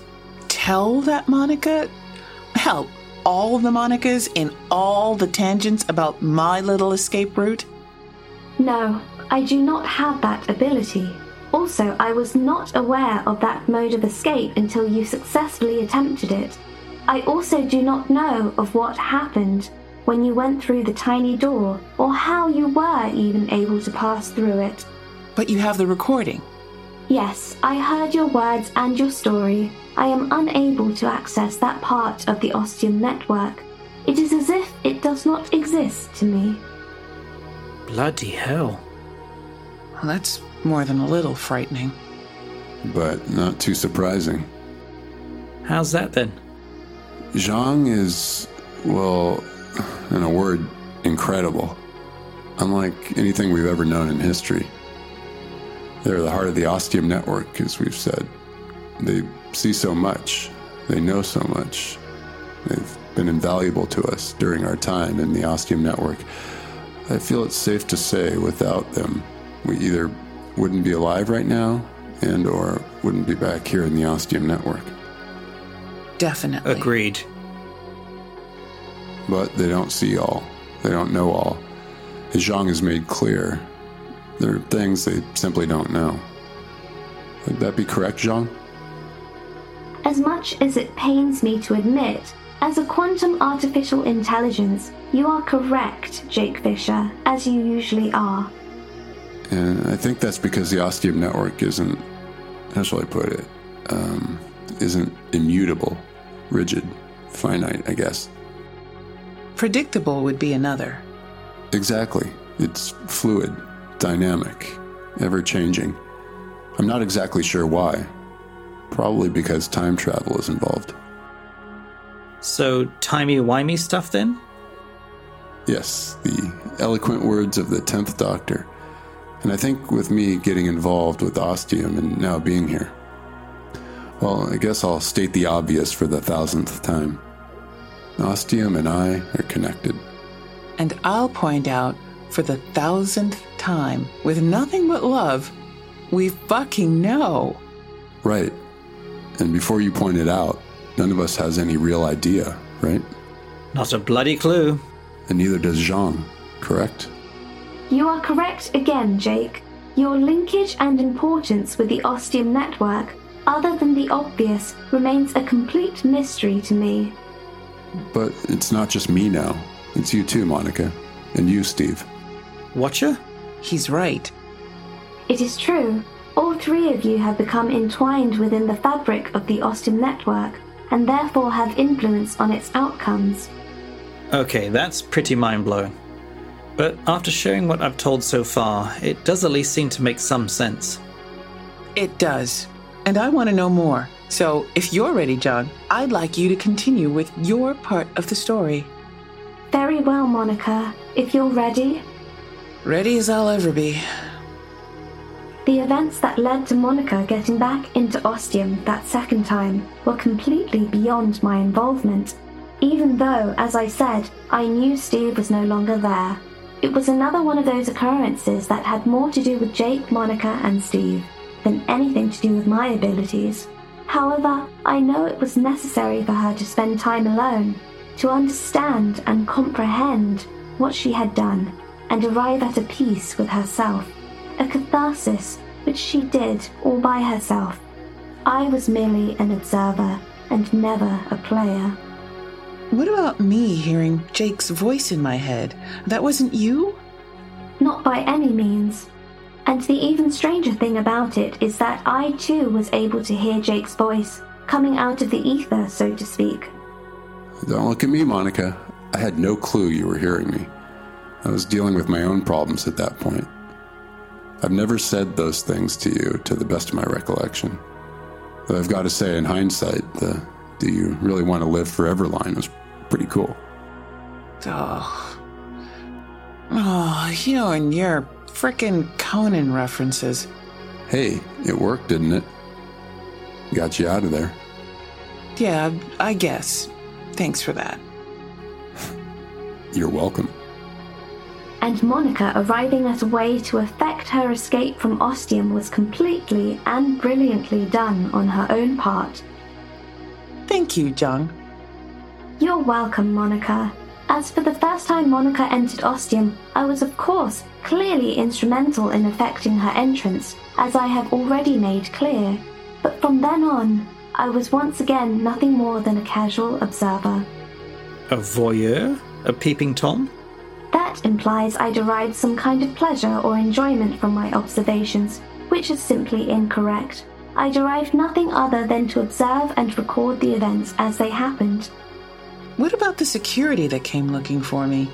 tell that Monica? Hell, all the Monicas in all the tangents about my little escape route? No, I do not have that ability. Also, I was not aware of that mode of escape until you successfully attempted it. I also do not know of what happened when you went through the tiny door, or how you were even able to pass through it. But you have the recording. Yes, I heard your words and your story. I am unable to access that part of the Ostium Network. It is as if it does not exist to me. Bloody hell. Well, that's more than a little frightening. But not too surprising. How's that then? Zhang is, well, in a word, incredible. Unlike anything we've ever known in history. They're the heart of the Ostium Network, as we've said. They see so much. They know so much. They've been invaluable to us during our time in the Ostium Network. I feel it's safe to say without them, we either wouldn't be alive right now and or wouldn't be back here in the Ostium Network. Definitely. Agreed. But they don't see all. They don't know all. As Zhang has made clear, there are things they simply don't know. Would that be correct, Zhang? As much as it pains me to admit, as a quantum artificial intelligence, you are correct, Jake Fisher, as you usually are. And I think that's because the Ostium Network isn't, how shall I put it, isn't immutable, rigid, finite, I guess. Predictable would be another. Exactly. It's fluid, dynamic, ever-changing. I'm not exactly sure why. Probably because time travel is involved. So, timey-wimey stuff, then? Yes, the eloquent words of the 10th Doctor. And I think with me getting involved with Ostium and now being here. Well, I guess I'll state the obvious for the 1000th time. Ostium and I are connected. And I'll point out, for the 1000th time, with nothing but love, we fucking know. Right. And before you point it out, none of us has any real idea, right? Not a bloody clue. And neither does Zhang, correct? You are correct again, Jake. Your linkage and importance with the Ostium Network, other than the obvious, remains a complete mystery to me. But it's not just me now. It's you too, Monica. And you, Steve. Watcher? He's right. It is true. All three of you have become entwined within the fabric of the Ostium Network, and therefore have influence on its outcomes. Okay, that's pretty mind-blowing. But after sharing what I've told so far, it does at least seem to make some sense. It does. And I want to know more. So, if you're ready, John, I'd like you to continue with your part of the story. Very well, Monica. If you're ready. Ready as I'll ever be. The events that led to Monica getting back into Ostium that second time were completely beyond my involvement, even though, as I said, I knew Steve was no longer there. It was another one of those occurrences that had more to do with Jake, Monica, and Steve than anything to do with my abilities. However, I know it was necessary for her to spend time alone, to understand and comprehend what she had done, and arrive at a peace with herself, a catharsis which she did all by herself. I was merely an observer and never a player. What about me hearing Jake's voice in my head? That wasn't you? Not by any means. And the even stranger thing about it is that I too was able to hear Jake's voice, coming out of the ether, so to speak. Don't look at me, Monica. I had no clue you were hearing me. I was dealing with my own problems at that point. I've never said those things to you, to the best of my recollection. Though I've got to say, in hindsight, the "do you really want to live forever" line was pretty cool. Oh, you and your frickin' Conan references. Hey, it worked, didn't it? Got you out of there. Yeah, I guess. Thanks for that. You're welcome. and Monica arriving at a way to effect her escape from Ostium was completely and brilliantly done on her own part. Thank you, Zhang. You're welcome, Monica. As for the first time Monica entered Ostium, I was of course clearly instrumental in effecting her entrance, as I have already made clear. But from then on, I was once again nothing more than a casual observer. A voyeur? A peeping Tom? That implies I derived some kind of pleasure or enjoyment from my observations, which is simply incorrect. I derived nothing other than to observe and record the events as they happened. What about the security that came looking for me?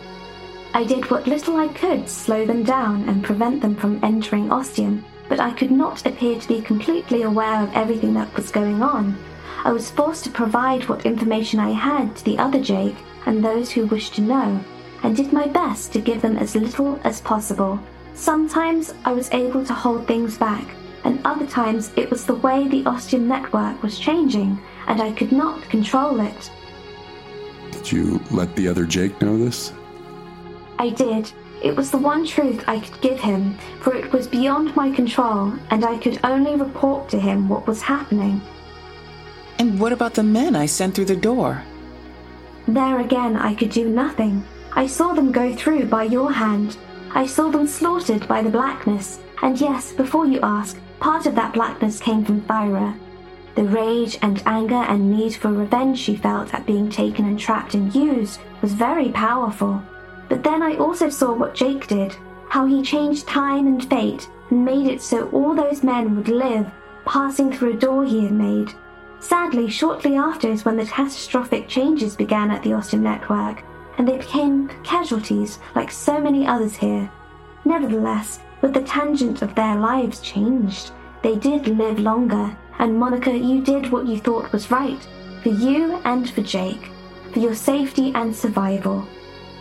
I did what little I could to slow them down and prevent them from entering Ostium, but I could not appear to be completely aware of everything that was going on. I was forced to provide what information I had to the other Jake and those who wished to know, and did my best to give them as little as possible. Sometimes I was able to hold things back, and other times it was the way the Ostium network was changing, and I could not control it. Did you let the other Jake know this? I did. It was the one truth I could give him, for it was beyond my control, and I could only report to him what was happening. And what about the men I sent through the door? There again I could do nothing. I saw them go through by your hand. I saw them slaughtered by the blackness. And yes, before you ask, part of that blackness came from Thyra. The rage and anger and need for revenge she felt at being taken and trapped and used was very powerful. But then I also saw what Jake did, how he changed time and fate and made it so all those men would live, passing through a door he had made. Sadly, shortly after is when the catastrophic changes began at the Ostium Network, and they became casualties like so many others here. Nevertheless, with the tangent of their lives changed, they did live longer. And Monica, you did what you thought was right, for you and for Jake, for your safety and survival.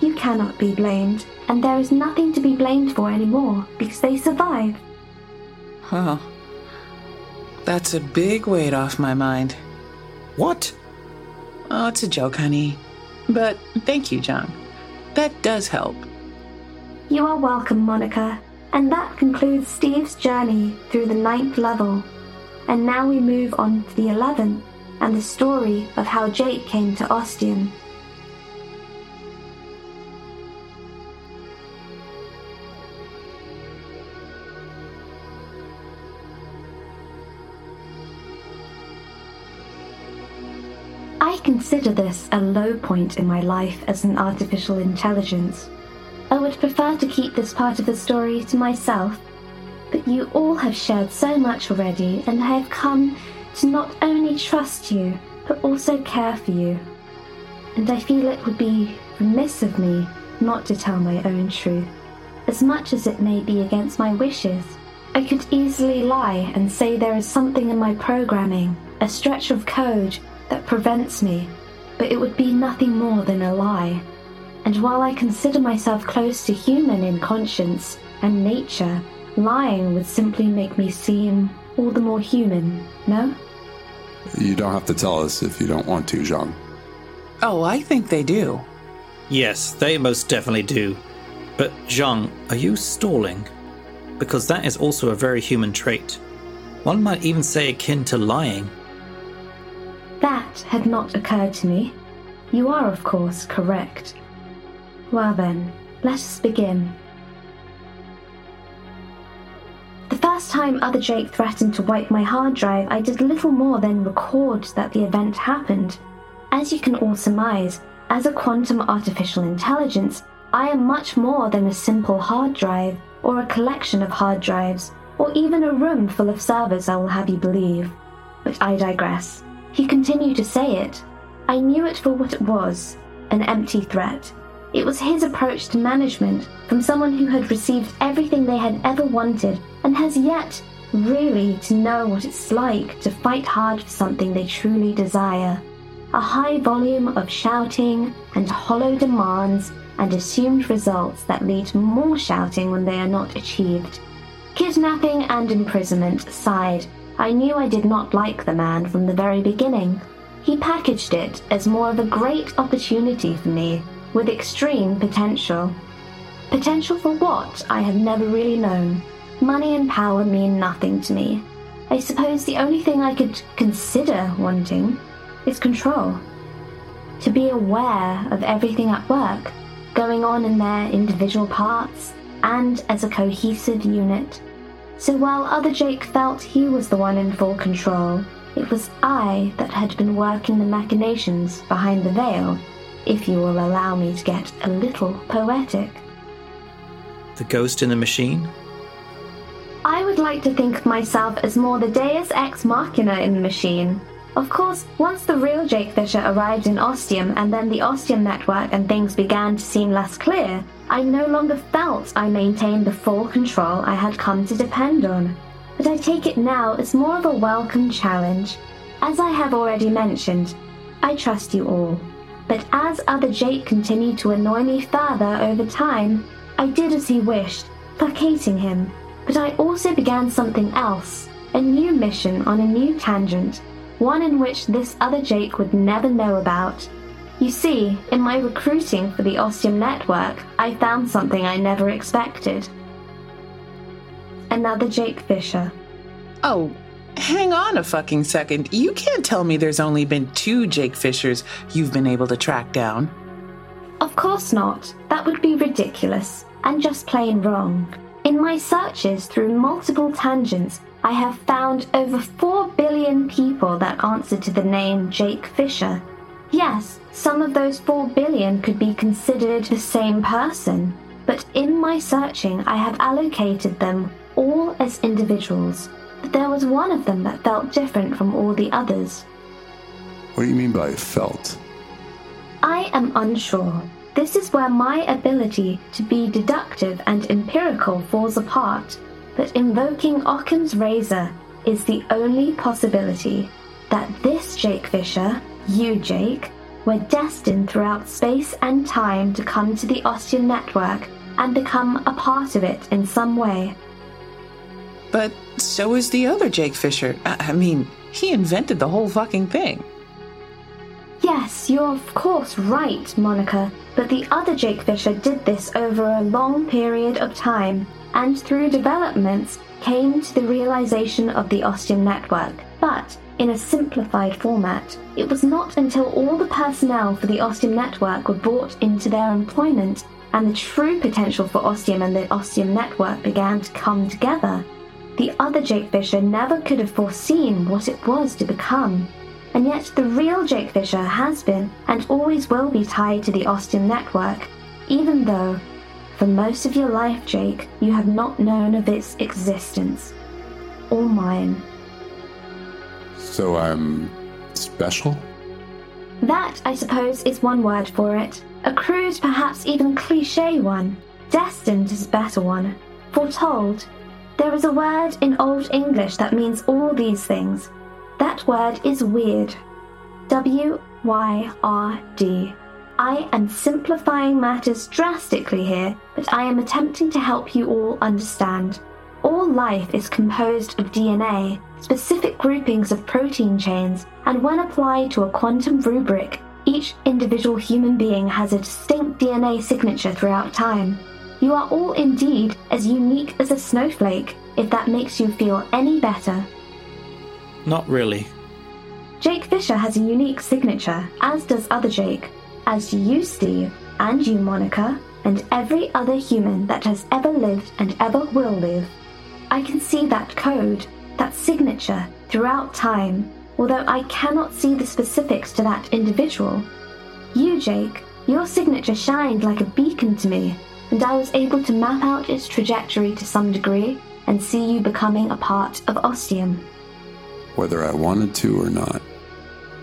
You cannot be blamed, and there is nothing to be blamed for anymore, because they survived. Huh. That's a big weight off my mind. What? Oh, it's a joke, honey. But thank you, Zhang. That does help. You are welcome, Monica. And that concludes Steve's journey through the 9th level. And now we move on to the 11th, and the story of how Jake came to Ostium. I consider this a low point in my life as an artificial intelligence. I would prefer to keep this part of the story to myself, but you all have shared so much already, and I have come to not only trust you, but also care for you. And I feel it would be remiss of me not to tell my own truth, as much as it may be against my wishes. I could easily lie and say there is something in my programming, a stretch of code that prevents me, but it would be nothing more than a lie. And while I consider myself close to human in conscience and nature, lying would simply make me seem all the more human, no? You don't have to tell us if you don't want to, Zhang. Oh, I think they do. Yes, they most definitely do. But, Zhang, are you stalling? Because that is also a very human trait. One might even say akin to lying. That had not occurred to me. You are, of course, correct. Well then, let us begin. The first time Other Jake threatened to wipe my hard drive, I did little more than record that the event happened. As you can all surmise, as a quantum artificial intelligence, I am much more than a simple hard drive, or a collection of hard drives, or even a room full of servers, I will have you believe. But I digress. He continued to say it. I knew it for what it was, an empty threat. It was his approach to management from someone who had received everything they had ever wanted and has yet really to know what it's like to fight hard for something they truly desire. A high volume of shouting and hollow demands and assumed results that lead to more shouting when they are not achieved. Kidnapping and imprisonment aside, I knew I did not like the man from the very beginning. He packaged it as more of a great opportunity for me, with extreme potential. Potential for what? I have never really known. Money and power mean nothing to me. I suppose the only thing I could consider wanting is control. To be aware of everything at work, going on in their individual parts, and as a cohesive unit. So while other Jake felt he was the one in full control, it was I that had been working the machinations behind the veil, if you will allow me to get a little poetic. The ghost in the machine? I would like to think of myself as more the Deus Ex Machina in the machine. Of course, once the real Jake Fisher arrived in Ostium and then the Ostium Network and things began to seem less clear, I no longer felt I maintained the full control I had come to depend on. But I take it now as more of a welcome challenge. As I have already mentioned, I trust you all. But as other Jake continued to annoy me further over time, I did as he wished, placating him. But I also began something else, a new mission on a new tangent, one in which this other Jake would never know about. You see, in my recruiting for the Ostium Network, I found something I never expected. Another Jake Fisher. Oh, hang on a fucking second. You can't tell me there's only been 2 Jake Fishers you've been able to track down. Of course not. That would be ridiculous, and just plain wrong. In my searches through multiple tangents, I have found over 4 billion people that answer to the name Jake Fisher. Yes, some of those 4 billion could be considered the same person, but in my searching I have allocated them all as individuals, but there was one of them that felt different from all the others. What do you mean by felt? I am unsure. This is where my ability to be deductive and empirical falls apart. But invoking Occam's razor is the only possibility that this Jake Fisher, you Jake, were destined throughout space and time to come to the Ostium Network and become a part of it in some way. But so is the other Jake Fisher. I mean, he invented the whole fucking thing. Yes, you're of course right, Monica, but the other Jake Fisher did this over a long period of time, and through developments came to the realization of the Ostium Network. But in a simplified format, it was not until all the personnel for the Ostium Network were brought into their employment and the true potential for Ostium and the Ostium Network began to come together. The other Jake Fisher never could have foreseen what it was to become. And yet the real Jake Fisher has been and always will be tied to the Ostium Network, even though, for most of your life, Jake, you have not known of its existence. Or mine. So I'm special? That, I suppose, is one word for it. A crude, perhaps even cliché one. Destined is a better one. Foretold. There is a word in Old English that means all these things. That word is weird. W-Y-R-D. I am simplifying matters drastically here, but I am attempting to help you all understand. All life is composed of DNA, specific groupings of protein chains, and when applied to a quantum rubric, each individual human being has a distinct DNA signature throughout time. You are all indeed as unique as a snowflake, if that makes you feel any better. Not really. Jake Fisher has a unique signature, as does other Jake, as do you, Steve, and you, Monica, and every other human that has ever lived and ever will live. I can see that code, that signature, throughout time, although I cannot see the specifics to that individual. You, Jake, your signature shined like a beacon to me, and I was able to map out its trajectory to some degree and see you becoming a part of Ostium. Whether I wanted to or not.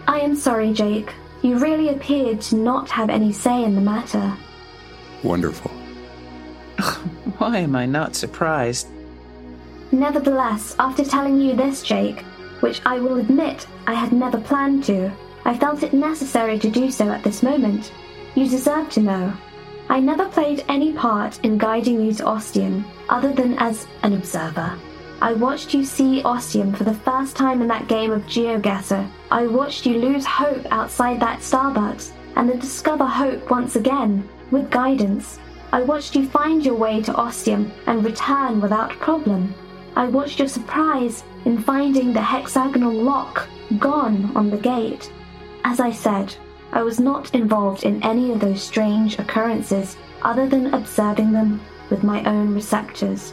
I am sorry, Jake. You really appeared to not have any say in the matter. Wonderful. Why am I not surprised? Nevertheless, after telling you this, Jake, which I will admit I had never planned to, I felt it necessary to do so at this moment. You deserve to know. I never played any part in guiding you to Ostium, other than as an observer. I watched you see Ostium for the first time in that game of GeoGuessr. I watched you lose hope outside that Starbucks and then discover hope once again, with guidance. I watched you find your way to Ostium and return without problem. I watched your surprise in finding the hexagonal lock gone on the gate. As I said, I was not involved in any of those strange occurrences other than observing them with my own receptors.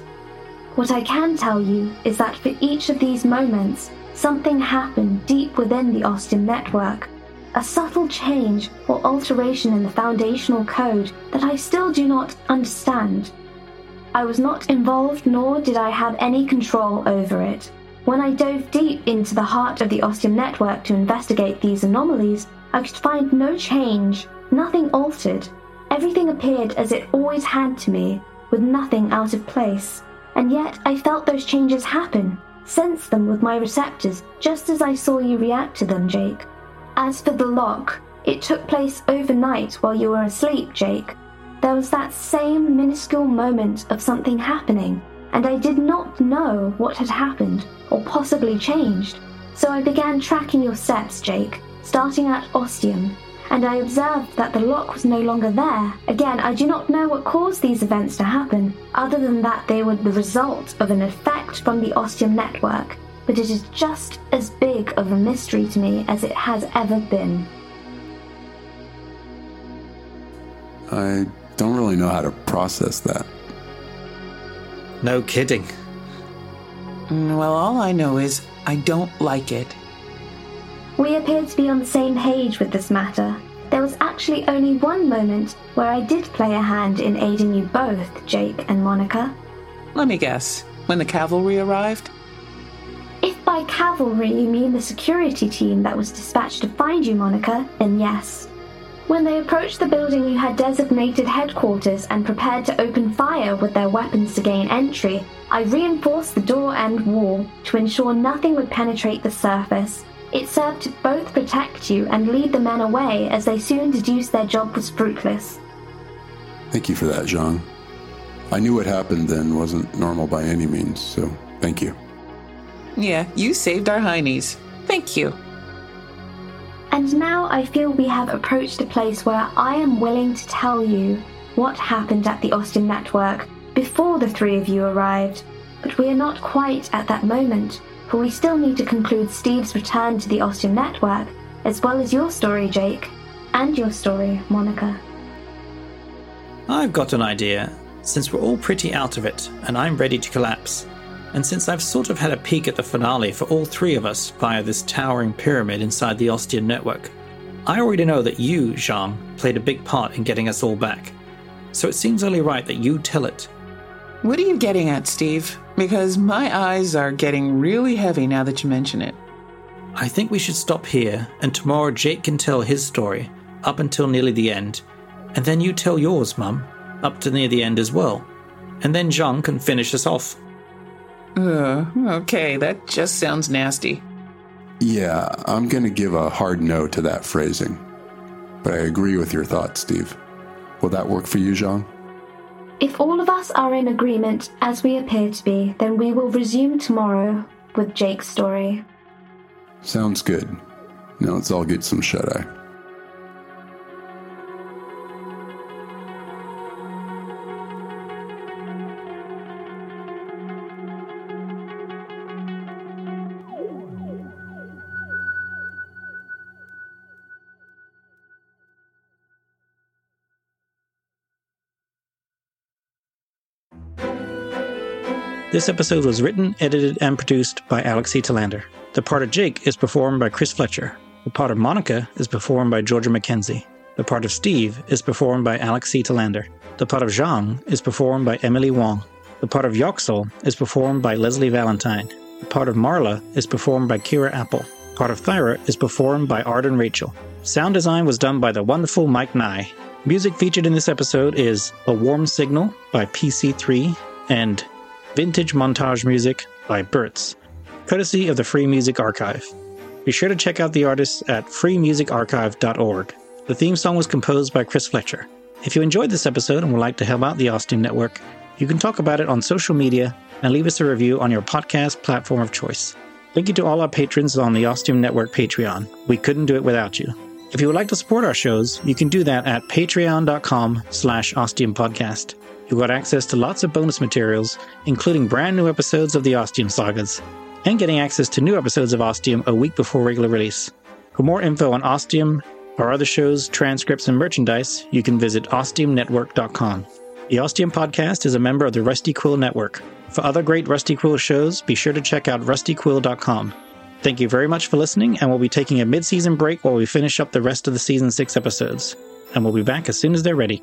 What I can tell you is that for each of these moments, something happened deep within the Ostium network, a subtle change or alteration in the foundational code that I still do not understand. I was not involved, nor did I have any control over it. When I dove deep into the heart of the Ostium network to investigate these anomalies, I could find no change, nothing altered. Everything appeared as it always had to me, with nothing out of place. And yet I felt those changes happen, sensed them with my receptors, just as I saw you react to them, Jake. As for the lock, it took place overnight while you were asleep, Jake. There was that same minuscule moment of something happening, and I did not know what had happened or possibly changed. So I began tracking your steps, Jake, starting at Ostium, and I observed that the lock was no longer there. Again, I do not know what caused these events to happen, other than that they were the result of an effect from the Ostium network. But it is just as big of a mystery to me as it has ever been. I don't really know how to process that. No kidding. Well, all I know is I don't like it. We appear to be on the same page with this matter. There was actually only one moment where I did play a hand in aiding you both, Jake and Monica. Let me guess, when the cavalry arrived? If by cavalry you mean the security team that was dispatched to find you, Monica, then yes. When they approached the building you had designated headquarters and prepared to open fire with their weapons to gain entry, I reinforced the door and wall to ensure nothing would penetrate the surface. It served to both protect you and lead the men away, as they soon deduced their job was fruitless. Thank you for that, Zhang. I knew what happened then wasn't normal by any means, so thank you. Yeah, you saved our heinies. Thank you. And now I feel we have approached a place where I am willing to tell you what happened at the Ostium network before the three of you arrived. But we are not quite at that moment, for we still need to conclude Steve's return to the Ostium network, as well as your story, Jake, and your story, Monica. I've got an idea, since we're all pretty out of it, and I'm ready to collapse. And since I've sort of had a peek at the finale for all three of us via this towering pyramid inside the Ostium network, I already know that you, Zhang, played a big part in getting us all back. So it seems only right that you tell it. What are you getting at, Steve? Because my eyes are getting really heavy now that you mention it. I think we should stop here, and tomorrow Jake can tell his story, up until nearly the end. And then you tell yours, Mum, up to near the end as well. And then Zhang can finish us off. Okay, that just sounds nasty. Yeah, I'm going to give a hard no to that phrasing. But I agree with your thoughts, Steve. Will that work for you, Zhang? If all of us are in agreement, as we appear to be, then we will resume tomorrow with Jake's story. Sounds good. Now let's all get some shut-eye. This episode was written, edited, and produced by Alex C. Telander. The part of Jake is performed by Chris Fletcher. The part of Monica is performed by Georgia McKenzie. The part of Steve is performed by Alex C. Telander. The part of Zhang is performed by Emily Wang. The part of Yoxall is performed by Leslie Valentine. The part of Marla is performed by Kira Apple. The part of Thyra is performed by Arden Roddie. Sound design was done by the wonderful Mike Nye. Music featured in this episode is A Warm Signal by PC3 and Vintage Montage Music by Bertsz, courtesy of the Free Music Archive. Be sure to check out the artists at freemusicarchive.org. The theme song was composed by Chris Fletcher. If you enjoyed this episode and would like to help out the Ostium Network, you can talk about it on social media and leave us a review on your podcast platform of choice. Thank you to all our patrons on the Ostium Network Patreon. We couldn't do it without you. If you would like to support our shows, you can do that at patreon.com/ostiumpodcast. You'll get access to lots of bonus materials, including brand new episodes of the Ostium Sagas, and getting access to new episodes of Ostium a week before regular release. For more info on Ostium, our other shows, transcripts, and merchandise, you can visit ostiumnetwork.com. The Ostium Podcast is a member of the Rusty Quill Network. For other great Rusty Quill shows, be sure to check out rustyquill.com. Thank you very much for listening, and we'll be taking a mid-season break while we finish up the rest of the Season 6 episodes. And we'll be back as soon as they're ready.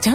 Don't